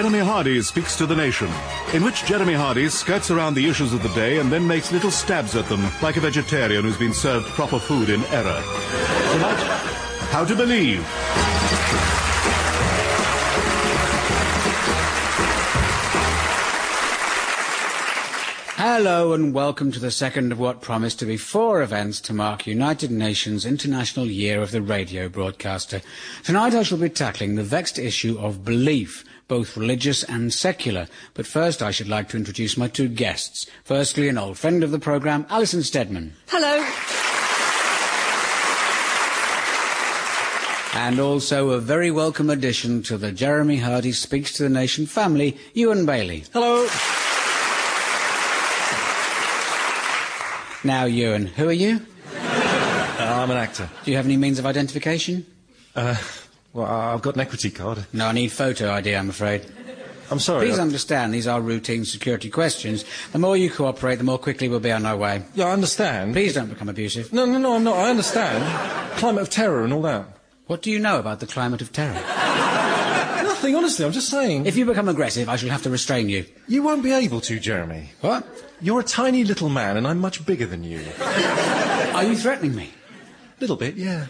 Jeremy Hardy Speaks to the Nation, in which Jeremy Hardy skirts around the issues of the day and then makes little stabs at them, like a vegetarian who's been served proper food in error. Tonight, How to Believe. Hello and welcome to the second of what promised to be four events to mark United Nations International Year of the Radio Broadcaster. Tonight I shall be tackling the vexed issue of belief, both religious and secular. But first I should like to introduce my two guests. Firstly, an old friend of the programme, Alison Steadman. Hello. And also a very welcome addition to the Jeremy Hardy Speaks to the Nation family, Ewan Bailey. Hello. Now, Ewan, who are you? I'm an actor. Do you have any means of identification? Well, I've got an equity card. No, I need photo ID, I'm afraid. I'm sorry. Please understand, these are routine security questions. The more you cooperate, the more quickly we'll be on our way. Yeah, I understand. Please don't become abusive. No, I'm not. I understand. Climate of terror and all that. What do you know about the climate of terror? Nothing, honestly, I'm just saying. If you become aggressive, I shall have to restrain you. You won't be able to, Jeremy. What? You're a tiny little man, and I'm much bigger than you. Are you threatening me? A little bit, yeah.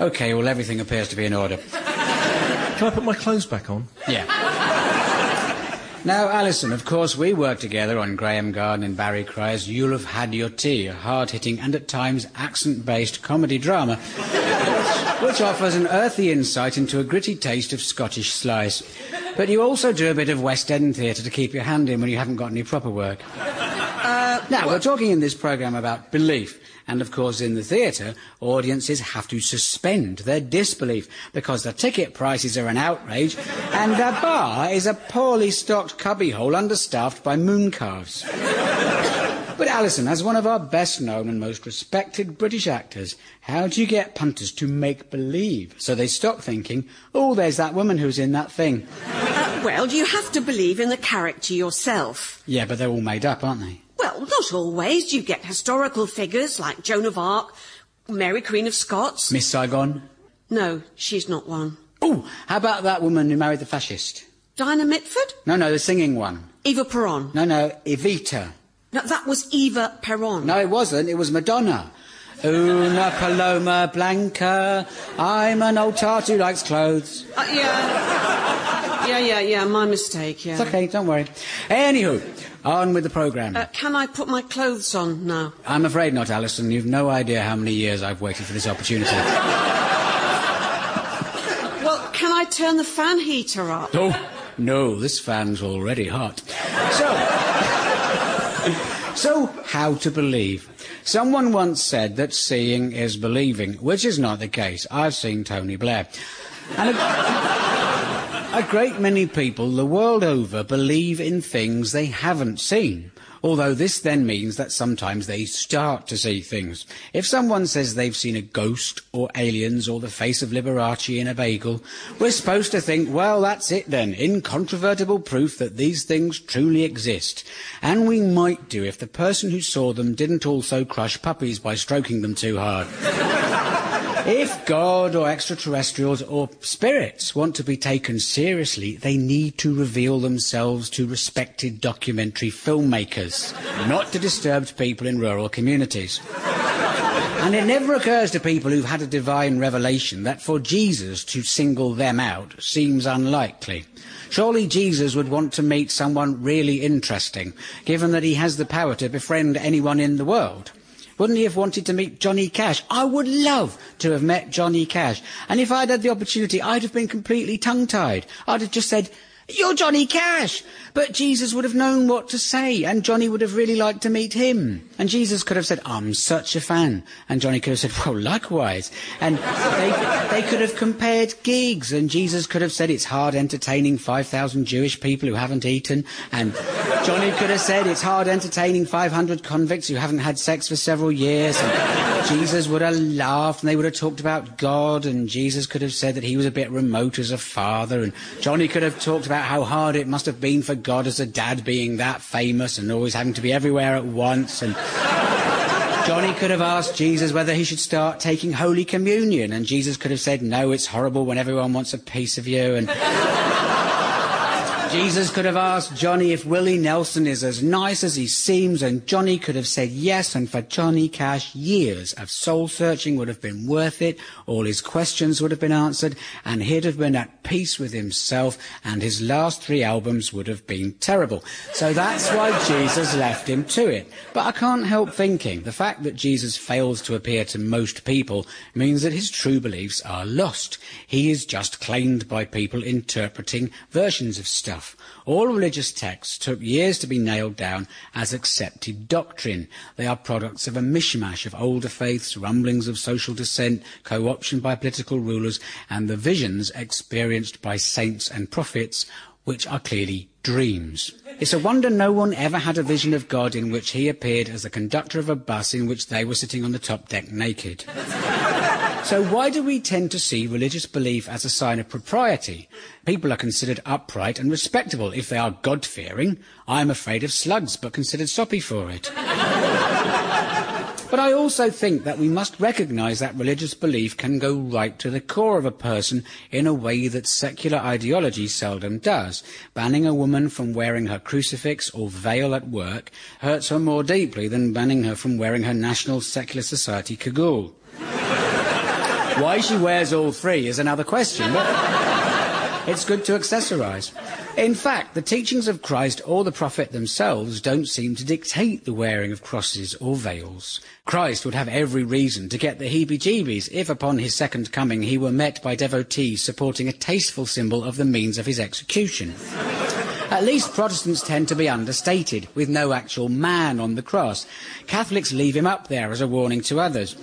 OK, well, everything appears to be in order. Can I put my clothes back on? Yeah. Now, Alison, of course, we worked together on Graham Garden and Barry Cryer's You'll Have Had Your Tea, a hard-hitting and at times accent-based comedy drama which offers an earthy insight into a gritty taste of Scottish slice. But you also do a bit of West End theatre to keep your hand in when you haven't got any proper work. Now, we're talking in this programme about belief. And, of course, in the theatre, audiences have to suspend their disbelief because the ticket prices are an outrage and the bar is a poorly stocked cubbyhole understaffed by mooncalves. But, Alison, as one of our best-known and most respected British actors, how do you get punters to make believe so they stop thinking, oh, there's that woman who's in that thing? Well, you have to believe in the character yourself. Yeah, but they're all made up, aren't they? Well, not always. You get historical figures like Joan of Arc, Mary Queen of Scots. Miss Saigon? No, she's not one. Oh, how about that woman who married the fascist? Diana Mitford? No, the singing one. Eva Peron? No, Evita. No, that was Eva Peron. No, it wasn't. It was Madonna. Una Paloma Blanca. I'm an old tart who likes clothes. Yeah, my mistake, yeah. It's OK, don't worry. Anywho, on with the programme. Can I put my clothes on now? I'm afraid not, Alison. You've no idea how many years I've waited for this opportunity. Well, can I turn the fan heater up? Oh, no, this fan's already hot. So, how to believe. Someone once said that seeing is believing, which is not the case. I've seen Tony Blair. And a great many people the world over believe in things they haven't seen. Although this then means that sometimes they start to see things. If someone says they've seen a ghost or aliens or the face of Liberace in a bagel, we're supposed to think, well, that's it then, incontrovertible proof that these things truly exist. And we might do if the person who saw them didn't also crush puppies by stroking them too hard. If God or extraterrestrials or spirits want to be taken seriously, they need to reveal themselves to respected documentary filmmakers, not to disturbed people in rural communities. And it never occurs to people who've had a divine revelation that for Jesus to single them out seems unlikely. Surely Jesus would want to meet someone really interesting, given that he has the power to befriend anyone in the world. Wouldn't he have wanted to meet Johnny Cash? I would love to have met Johnny Cash. And if I'd had the opportunity, I'd have been completely tongue-tied. I'd have just said, "You're Johnny Cash!" But Jesus would have known what to say, and Johnny would have really liked to meet him. And Jesus could have said, "I'm such a fan." And Johnny could have said, "Well, likewise." And they could have compared gigs, and Jesus could have said, "It's hard entertaining 5,000 Jewish people who haven't eaten." And Johnny could have said, "It's hard entertaining 500 convicts who haven't had sex for several years." And Jesus would have laughed, and they would have talked about God, and Jesus could have said that he was a bit remote as a father, and Johnny could have talked about how hard it must have been for God as a dad, being that famous and always having to be everywhere at once. And Johnny could have asked Jesus whether he should start taking Holy Communion, and Jesus could have said, "No, it's horrible when everyone wants a piece of you." And Jesus could have asked Johnny if Willie Nelson is as nice as he seems, and Johnny could have said yes, and for Johnny Cash, years of soul-searching would have been worth it, all his questions would have been answered, and he'd have been at peace with himself, and his last three albums would have been terrible. So that's why Jesus left him to it. But I can't help thinking, the fact that Jesus fails to appear to most people means that his true beliefs are lost. He is just claimed by people interpreting versions of stuff. All religious texts took years to be nailed down as accepted doctrine. They are products of a mishmash of older faiths, rumblings of social dissent, co-option by political rulers, and the visions experienced by saints and prophets, which are clearly dreams. It's a wonder no one ever had a vision of God in which he appeared as the conductor of a bus in which they were sitting on the top deck naked. So why do we tend to see religious belief as a sign of propriety? People are considered upright and respectable if they are God-fearing. I'm afraid of slugs, but considered soppy for it. But I also think that we must recognise that religious belief can go right to the core of a person in a way that secular ideology seldom does. Banning a woman from wearing her crucifix or veil at work hurts her more deeply than banning her from wearing her National Secular Society cagoule. Why she wears all three is another question, but it's good to accessorise. In fact, the teachings of Christ or the prophet themselves don't seem to dictate the wearing of crosses or veils. Christ would have every reason to get the heebie-jeebies if upon his second coming he were met by devotees supporting a tasteful symbol of the means of his execution. At least Protestants tend to be understated, with no actual man on the cross. Catholics leave him up there as a warning to others.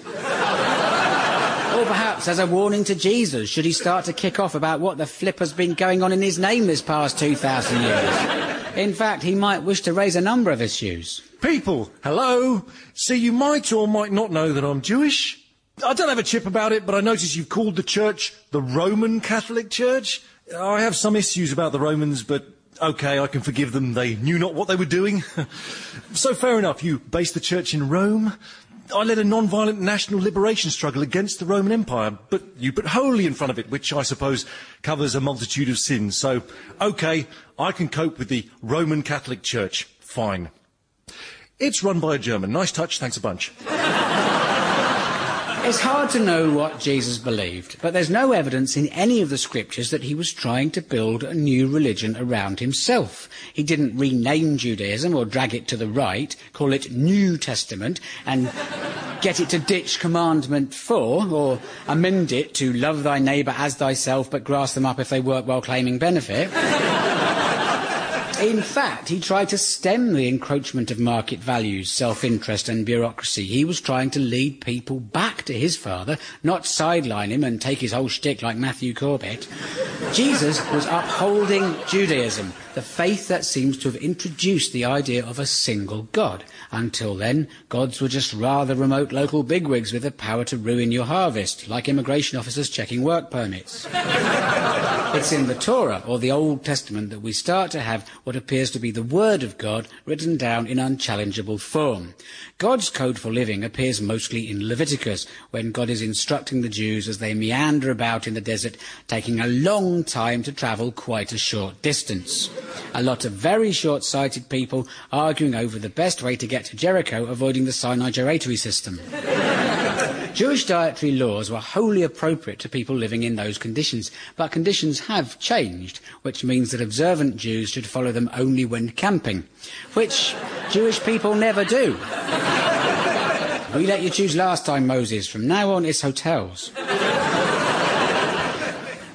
Or perhaps as a warning to Jesus, should he start to kick off about what the flip has been going on in his name this past 2,000 years. In fact, he might wish to raise a number of issues. People, hello. See, you might or might not know that I'm Jewish. I don't have a chip about it, but I notice you've called the church the Roman Catholic Church. I have some issues about the Romans, but OK, I can forgive them. They knew not what they were doing. So fair enough, you based the church in Rome. I led a non-violent national liberation struggle against the Roman Empire, but you put holy in front of it, which I suppose covers a multitude of sins. So, OK, I can cope with the Roman Catholic Church. Fine. It's run by a German. Nice touch, thanks a bunch. It's hard to know what Jesus believed, but there's no evidence in any of the scriptures that he was trying to build a new religion around himself. He didn't rename Judaism or drag it to the right, call it New Testament, and get it to ditch Commandment 4, or amend it to love thy neighbour as thyself, but grass them up if they work while claiming benefit. In fact, he tried to stem the encroachment of market values, self-interest and bureaucracy. He was trying to lead people back to his father, not sideline him and take his whole shtick like Matthew Corbett. Jesus was upholding Judaism, the faith that seems to have introduced the idea of a single God. Until then, gods were just rather remote local bigwigs with the power to ruin your harvest, like immigration officers checking work permits. It's in the Torah, or the Old Testament, that we start to have what appears to be the Word of God written down in unchallengeable form. God's code for living appears mostly in Leviticus, when God is instructing the Jews as they meander about in the desert, taking a long time to travel quite a short distance. A lot of very short-sighted people arguing over the best way to get to Jericho, avoiding the Sinai gyratory system. Jewish dietary laws were wholly appropriate to people living in those conditions, but conditions have changed, which means that observant Jews should follow them only when camping, which Jewish people never do. We let you choose last time, Moses. From now on, it's hotels.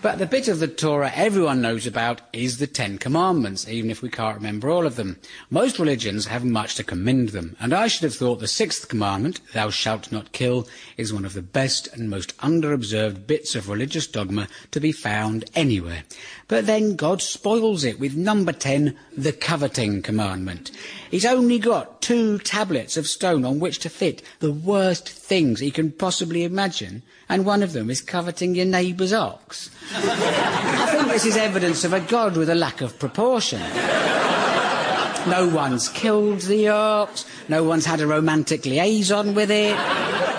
But the bit of the Torah everyone knows about is the Ten Commandments, even if we can't remember all of them. Most religions have much to commend them, and I should have thought the sixth commandment, thou shalt not kill, is one of the best and most under-observed bits of religious dogma to be found anywhere. But then God spoils it with number 10, the coveting commandment. He's only got 2 tablets of stone on which to fit the worst things he can possibly imagine, and one of them is coveting your neighbour's ox. I think this is evidence of a God with a lack of proportion. No one's killed the ox, no one's had a romantic liaison with it,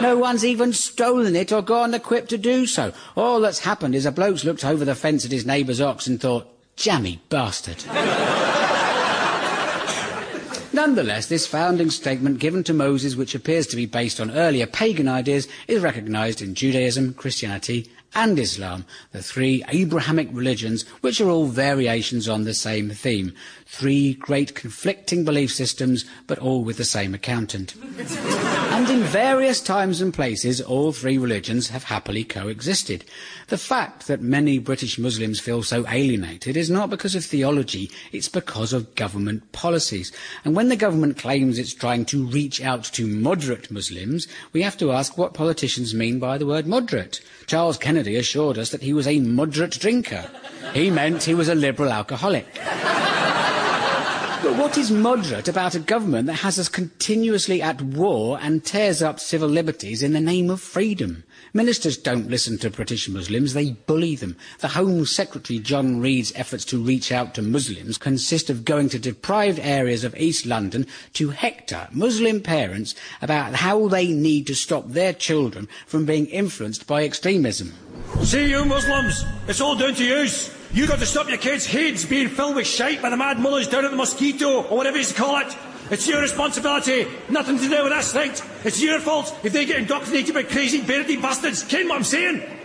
no one's even stolen it or gone equipped to do so. All that's happened is a bloke's looked over the fence at his neighbour's ox and thought, jammy bastard. Nonetheless, this founding statement given to Moses, which appears to be based on earlier pagan ideas, is recognised in Judaism, Christianity and Islam, the three Abrahamic religions, which are all variations on the same theme. Three great conflicting belief systems, but all with the same accountant. And in various times and places, all three religions have happily coexisted. The fact that many British Muslims feel so alienated is not because of theology, it's because of government policies. And when the government claims it's trying to reach out to moderate Muslims, we have to ask what politicians mean by the word moderate. Charles Kennedy assured us that he was a moderate drinker. He meant he was a liberal alcoholic. But what is moderate about a government that has us continuously at war and tears up civil liberties in the name of freedom? Ministers don't listen to British Muslims, they bully them. The Home Secretary John Reed's efforts to reach out to Muslims consist of going to deprived areas of East London to hector Muslim parents about how they need to stop their children from being influenced by extremism. See you Muslims, it's all down to you. You got to stop your kids' heads being filled with shite by the mad mullahs down at the Mosquito, or whatever you call it. It's your responsibility. Nothing to do with us, right? It's your fault if they get indoctrinated by crazy, bearded bastards. Ken, what I'm saying?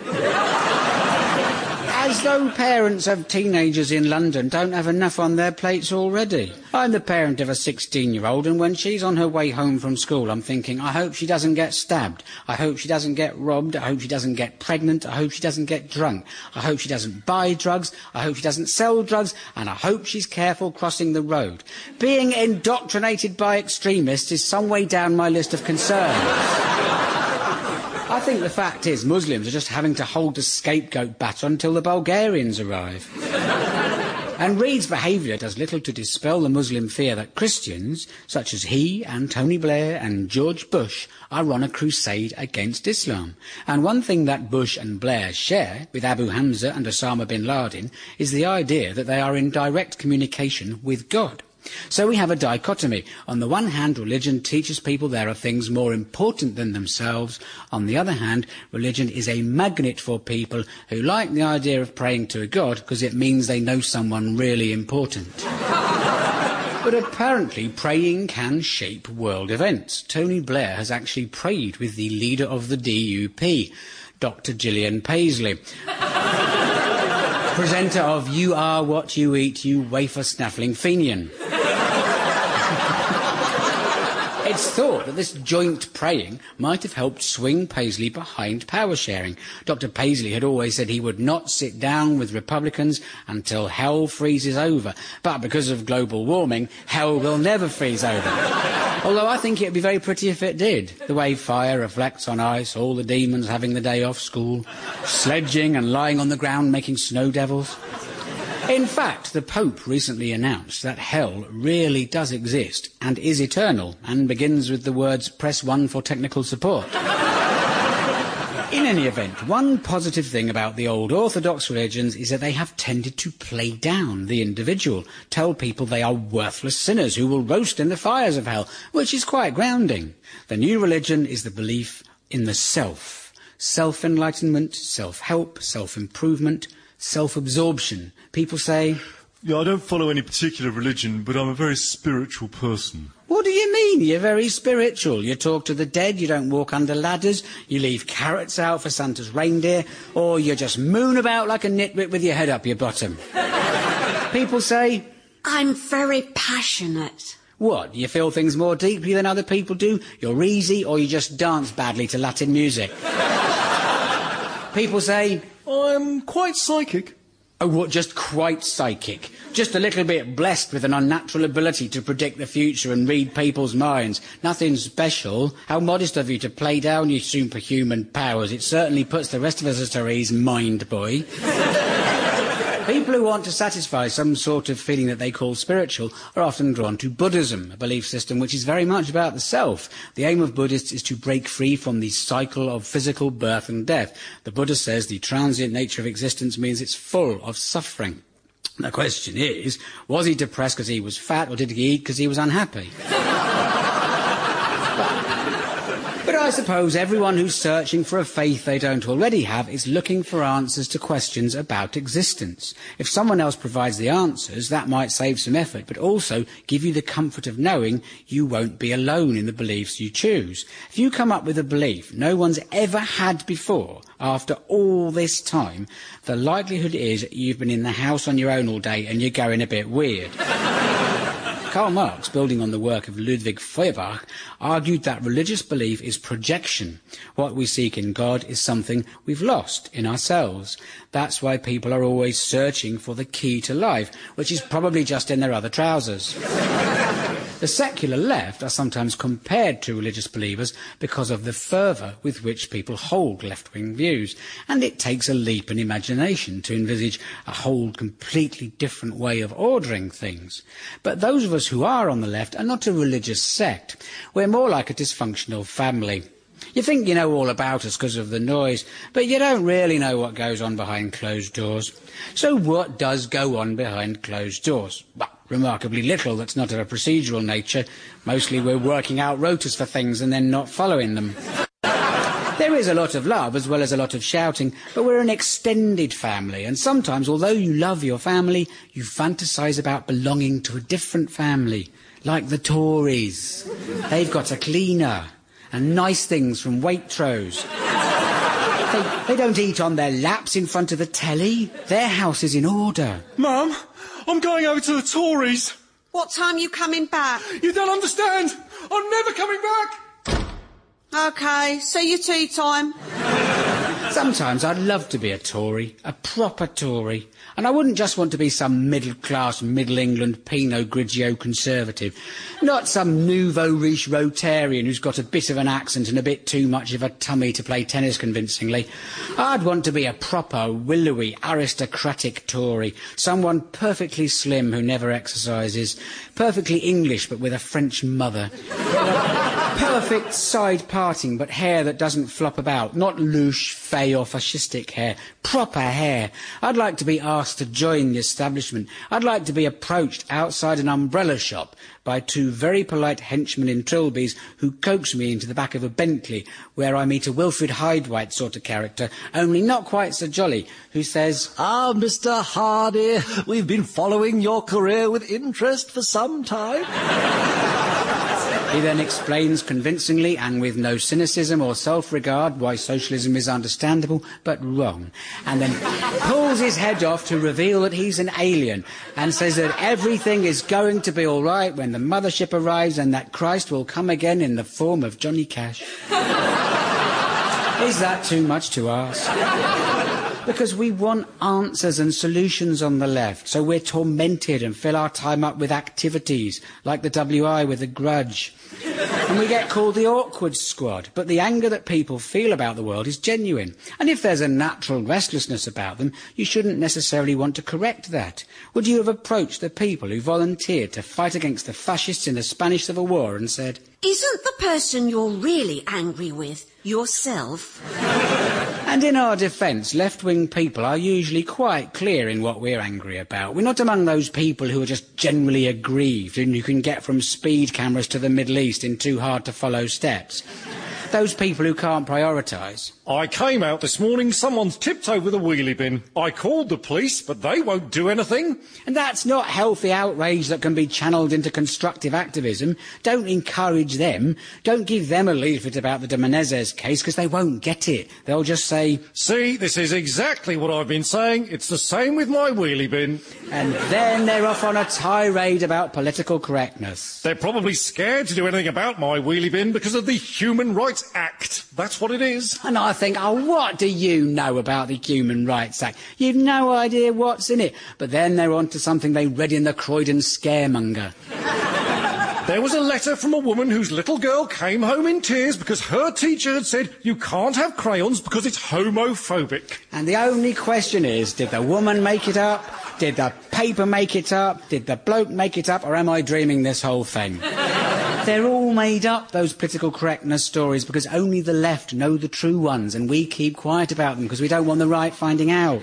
As though parents of teenagers in London don't have enough on their plates already. I'm the parent of a 16-year-old, and when she's on her way home from school, I'm thinking, I hope she doesn't get stabbed. I hope she doesn't get robbed. I hope she doesn't get pregnant. I hope she doesn't get drunk. I hope she doesn't buy drugs. I hope she doesn't sell drugs. And I hope she's careful crossing the road. Being indoctrinated by extremists is some way down my list of concerns. I think the fact is Muslims are just having to hold the scapegoat baton until the Bulgarians arrive. And Reed's behaviour does little to dispel the Muslim fear that Christians, such as he and Tony Blair and George Bush, are on a crusade against Islam. And one thing that Bush and Blair share with Abu Hamza and Osama bin Laden is the idea that they are in direct communication with God. So we have a dichotomy. On the one hand, religion teaches people there are things more important than themselves. On the other hand, religion is a magnet for people who like the idea of praying to a god because it means they know someone really important. But apparently praying can shape world events. Tony Blair has actually prayed with the leader of the DUP, Dr Gillian Paisley. Presenter of You Are What You Eat, You Wafer-Snaffling Fenian. It's thought that this joint praying might have helped swing Paisley behind power-sharing. Dr Paisley had always said he would not sit down with Republicans until hell freezes over. But because of global warming, hell will never freeze over. Although I think it would be very pretty if it did. The way fire reflects on ice, all the demons having the day off school, sledging and lying on the ground making snow devils. In fact, the Pope recently announced that hell really does exist and is eternal, and begins with the words, "Press 1 for technical support." In any event, one positive thing about the old Orthodox religions is that they have tended to play down the individual, tell people they are worthless sinners who will roast in the fires of hell, which is quite grounding. The new religion is the belief in the self. Self-enlightenment, self-help, self-improvement, self-absorption. People say, I don't follow any particular religion, but I'm a very spiritual person. What do you mean you're very spiritual? You talk to the dead, you don't walk under ladders, you leave carrots out for Santa's reindeer, or you just moon about like a nitwit with your head up your bottom. People say, I'm very passionate. What, you feel things more deeply than other people do? You're easy, or you just dance badly to Latin music. People say, I'm quite psychic. Oh, what, just quite psychic? Just a little bit blessed with an unnatural ability to predict the future and read people's minds. Nothing special. How modest of you to play down your superhuman powers. It certainly puts the rest of us at our ease, mind boy. People who want to satisfy some sort of feeling that they call spiritual are often drawn to Buddhism, a belief system which is very much about the self. The aim of Buddhists is to break free from the cycle of physical birth and death. The Buddha says the transient nature of existence means it's full of suffering. The question is, was he depressed because he was fat, or did he eat because he was unhappy? But I suppose everyone who's searching for a faith they don't already have is looking for answers to questions about existence. If someone else provides the answers, that might save some effort, but also give you the comfort of knowing you won't be alone in the beliefs you choose. If you come up with a belief no one's ever had before, after all this time, the likelihood is you've been in the house on your own all day and you're going a bit weird. Karl Marx, building on the work of Ludwig Feuerbach, argued that religious belief is projection. What we seek in God is something we've lost in ourselves. That's why people are always searching for the key to life, which is probably just in their other trousers. The secular left are sometimes compared to religious believers because of the fervour with which people hold left-wing views, and it takes a leap in imagination to envisage a whole completely different way of ordering things. But those of us who are on the left are not a religious sect. We're more like a dysfunctional family. You think you know all about us because of the noise, but you don't really know what goes on behind closed doors. So what does go on behind closed doors? Well, remarkably little that's not of a procedural nature. Mostly we're working out rotas for things and then not following them. There is a lot of love as well as a lot of shouting, but we're an extended family, and sometimes, although you love your family, you fantasize about belonging to a different family, like the Tories. They've got a cleaner and nice things from Waitrose. They don't eat on their laps in front of the telly. Their house is in order. Mum, I'm going over to the Tories. What time are you coming back? You don't understand. I'm never coming back. OK, see you tea time. Sometimes I'd love to be a Tory, a proper Tory. And I wouldn't just want to be some middle-class, middle-England, Pinot Grigio conservative. Not some nouveau riche Rotarian who's got a bit of an accent and a bit too much of a tummy to play tennis convincingly. I'd want to be a proper, willowy, aristocratic Tory. Someone perfectly slim who never exercises. Perfectly English but with a French mother. Perfect side parting but hair that doesn't flop about. Not louche, fey or fascistic hair. Proper hair. I'd like to be asked to join the establishment. I'd like to be approached outside an umbrella shop by two very polite henchmen in trilbies who coax me into the back of a Bentley, where I meet a Wilfred Hyde White sort of character, only not quite so jolly, who says, "Ah, Mr. Hardy, we've been following your career with interest for some time." He then explains convincingly and with no cynicism or self-regard why socialism is understandable but wrong, and then pulls his head off to reveal that he's an alien and says that everything is going to be all right when the mothership arrives and that Christ will come again in the form of Johnny Cash. Is that too much to ask? Because we want answers and solutions on the left, so we're tormented and fill our time up with activities, like the WI with a grudge. And we get called the awkward squad, but the anger that people feel about the world is genuine. And if there's a natural restlessness about them, you shouldn't necessarily want to correct that. Would you have approached the people who volunteered to fight against the fascists in the Spanish Civil War and said, "Isn't the person you're really angry with yourself?" And in our defence, left-wing people are usually quite clear in what we're angry about. We're not among those people who are just generally aggrieved and you can get from speed cameras to the Middle East in too hard-to-follow steps. Those people who can't prioritise. I came out this morning, someone's tipped over the wheelie bin. I called the police, but they won't do anything. And that's not healthy outrage that can be channelled into constructive activism. Don't encourage them. Don't give them a leaflet about the de Menezes case, because they won't get it. They'll just say, "See, this is exactly what I've been saying. It's the same with my wheelie bin." And then they're off on a tirade about political correctness. They're probably scared to do anything about my wheelie bin because of the Human Rights Act. That's what it is. And I think, oh, what do you know about the Human Rights Act? You've no idea what's in it. But then they're on to something they read in the Croydon Scaremonger. There was a letter from a woman whose little girl came home in tears because her teacher had said, "You can't have crayons because it's homophobic." And the only question is, did the woman make it up? Did the paper make it up? Did the bloke make it up? Or am I dreaming this whole thing? They're all made up, those political correctness stories, because only the left know the true ones, and we keep quiet about them because we don't want the right finding out.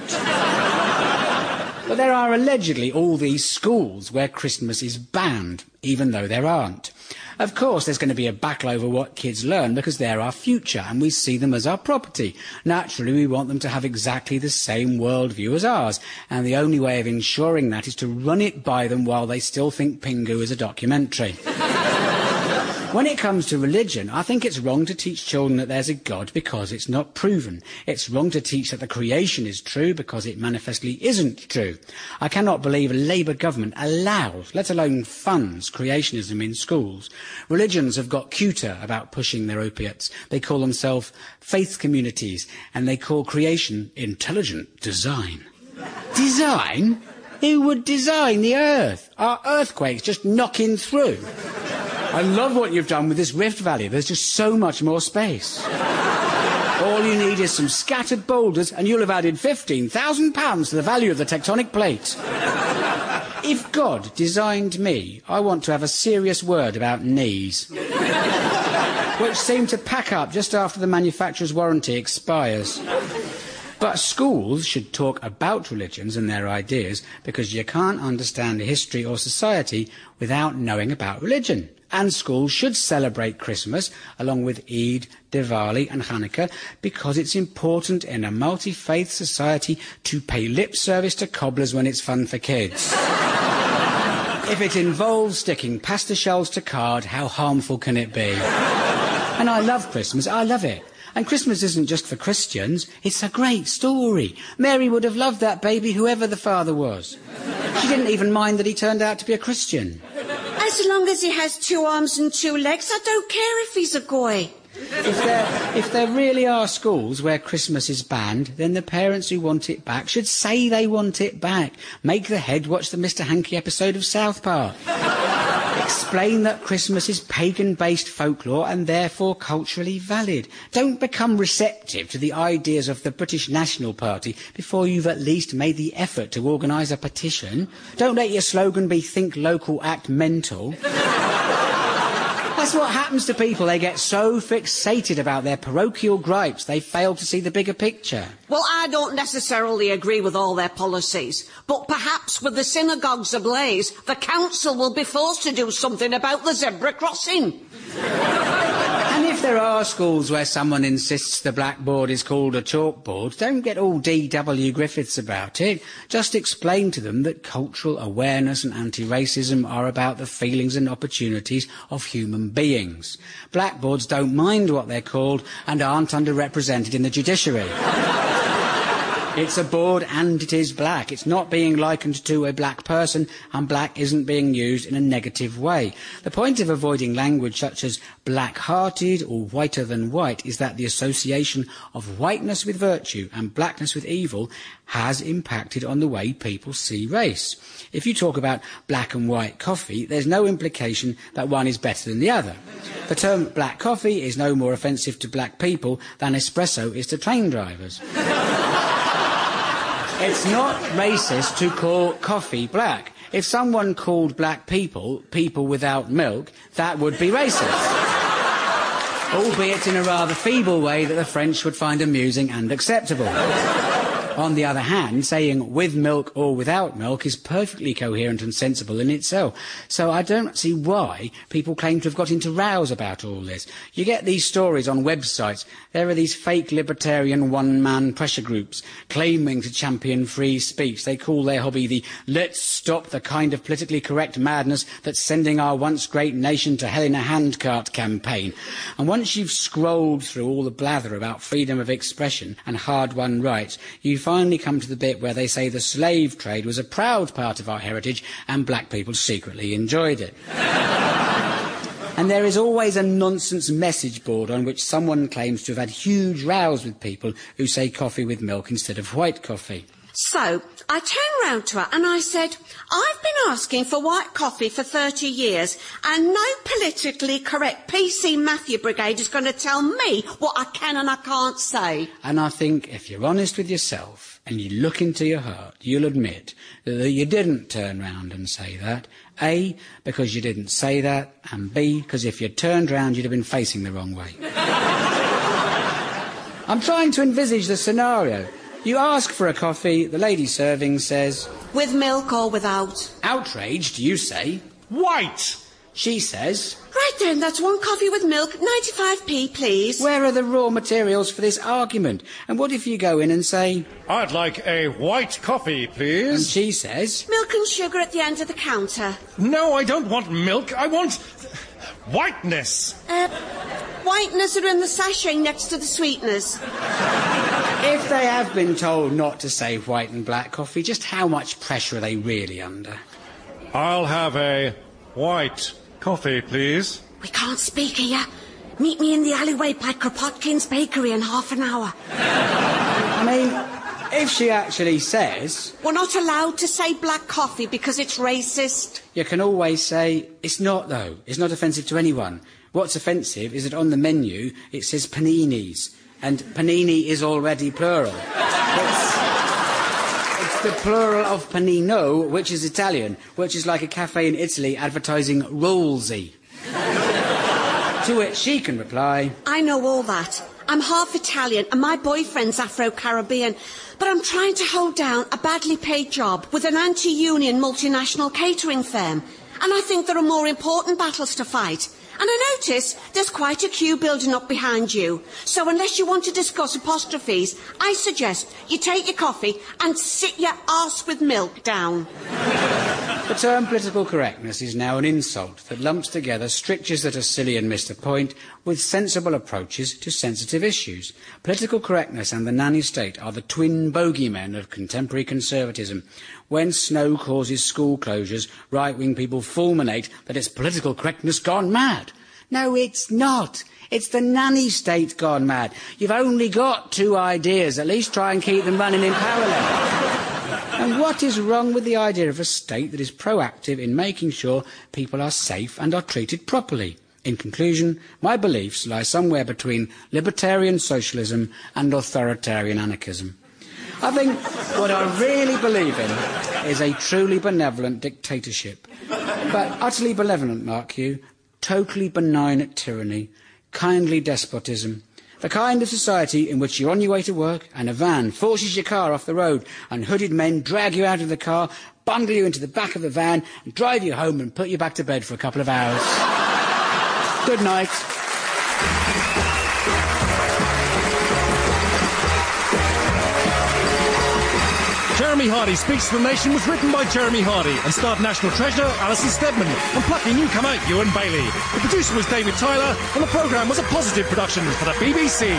But there are allegedly all these schools where Christmas is banned, even though there aren't. Of course, there's going to be a battle over what kids learn because they're our future and we see them as our property. Naturally, we want them to have exactly the same worldview as ours, and the only way of ensuring that is to run it by them while they still think Pingu is a documentary. When it comes to religion, I think it's wrong to teach children that there's a God because it's not proven. It's wrong to teach that the creation is true because it manifestly isn't true. I cannot believe a Labour government allows, let alone funds, creationism in schools. Religions have got cuter about pushing their opiates. They call themselves faith communities, and they call creation intelligent design. Design? Who would design the earth? Are earthquakes just knocking through? I love what you've done with this rift valley. There's just so much more space. All you need is some scattered boulders and you'll have added £15,000 to the value of the tectonic plate. If God designed me, I want to have a serious word about knees, which seem to pack up just after the manufacturer's warranty expires. But schools should talk about religions and their ideas, because you can't understand history or society without knowing about religion. And schools should celebrate Christmas, along with Eid, Diwali and Hanukkah, because it's important in a multi-faith society to pay lip service to cobblers when it's fun for kids. If it involves sticking pasta shells to card, how harmful can it be? And I love Christmas, I love it. And Christmas isn't just for Christians, it's a great story. Mary would have loved that baby, whoever the father was. She didn't even mind that he turned out to be a Christian. As long as he has 2 arms and 2 legs, I don't care if he's a goy. If there really are schools where Christmas is banned, then the parents who want it back should say they want it back. Make the head watch the Mr. Hankey episode of South Park. Explain that Christmas is pagan-based folklore and therefore culturally valid. Don't become receptive to the ideas of the British National Party before you've at least made the effort to organise a petition. Don't let your slogan be think local, act mental. That's what happens to people. They get so fixated about their parochial gripes they fail to see the bigger picture. Well, I don't necessarily agree with all their policies, but perhaps with the synagogues ablaze, the council will be forced to do something about the zebra crossing. And if there are schools where someone insists the blackboard is called a chalkboard, don't get all D.W. Griffiths about it. Just explain to them that cultural awareness and anti-racism are about the feelings and opportunities of human beings. Blackboards don't mind what they're called and aren't underrepresented in the judiciary. It's a board and it is black. It's not being likened to a black person, and black isn't being used in a negative way. The point of avoiding language such as black-hearted or whiter than white is that the association of whiteness with virtue and blackness with evil has impacted on the way people see race. If you talk about black and white coffee, there's no implication that one is better than the other. The term black coffee is no more offensive to black people than espresso is to train drivers. It's not racist to call coffee black. If someone called black people, people without milk, that would be racist. Albeit in a rather feeble way that the French would find amusing and acceptable. On the other hand, saying with milk or without milk is perfectly coherent and sensible in itself. So I don't see why people claim to have got into rows about all this. You get these stories on websites. There are these fake libertarian one-man pressure groups claiming to champion free speech. They call their hobby the let's stop the kind of politically correct madness that's sending our once great nation to hell in a handcart campaign. And once you've scrolled through all the blather about freedom of expression and hard-won rights, you finally come to the bit where they say the slave trade was a proud part of our heritage and black people secretly enjoyed it. And there is always a nonsense message board on which someone claims to have had huge rows with people who say coffee with milk instead of white coffee. So I turned round to her and I said, I've been asking for white coffee for 30 years and no politically correct PC Matthew Brigade is going to tell me what I can and I can't say. And I think if you're honest with yourself and you look into your heart, you'll admit that you didn't turn round and say that. A, because you didn't say that, and B, because if you'd turned round, you'd have been facing the wrong way. I'm trying to envisage the scenario. You ask for a coffee, the lady serving says... with milk or without? Outraged, you say... white! She says... Right then, that's one coffee with milk, 95p, please. Where are the raw materials for this argument? And what if you go in and say... I'd like a white coffee, please. And she says... Milk and sugar at the end of the counter. No, I don't want milk. I want... whiteness. Whiteness are in the sachet next to the sweetness. If they have been told not to say white and black coffee, just how much pressure are they really under? I'll have a white coffee, please. We can't speak here. Meet me in the alleyway by Kropotkin's Bakery in half an hour. I mean, if she actually says... We're not allowed to say black coffee because it's racist. You can always say, it's not, though. It's not offensive to anyone. What's offensive is that on the menu it says paninis, and panini is already plural. It's the plural of panino, which is Italian, which is like a cafe in Italy advertising rollsy. To which she can reply... I know all that. I'm half Italian and my boyfriend's Afro-Caribbean, but I'm trying to hold down a badly paid job with an anti-union multinational catering firm, and I think there are more important battles to fight. And I notice there's quite a queue building up behind you. So unless you want to discuss apostrophes, I suggest you take your coffee and sit your arse with milk down. The term political correctness is now an insult that lumps together strictures that are silly and miss the point with sensible approaches to sensitive issues. Political correctness and the nanny state are the twin bogeymen of contemporary conservatism. When snow causes school closures, right-wing people fulminate that it's political correctness gone mad. No, it's not. It's the nanny state gone mad. You've only got two ideas. At least try and keep them running in parallel. And what is wrong with the idea of a state that is proactive in making sure people are safe and are treated properly? In conclusion, my beliefs lie somewhere between libertarian socialism and authoritarian anarchism. I think what I really believe in is a truly benevolent dictatorship. But utterly benevolent, mark you, totally benign at tyranny, kindly despotism. The kind of society in which you're on your way to work and a van forces your car off the road and hooded men drag you out of the car, bundle you into the back of the van and drive you home and put you back to bed for a couple of hours. Good night. Jeremy Hardy Speaks to the Nation was written by Jeremy Hardy and starred National Treasure Alison Steadman and plucky newcomer Ewan Bailey. The producer was David Tyler and the programme was a Positive production for the BBC.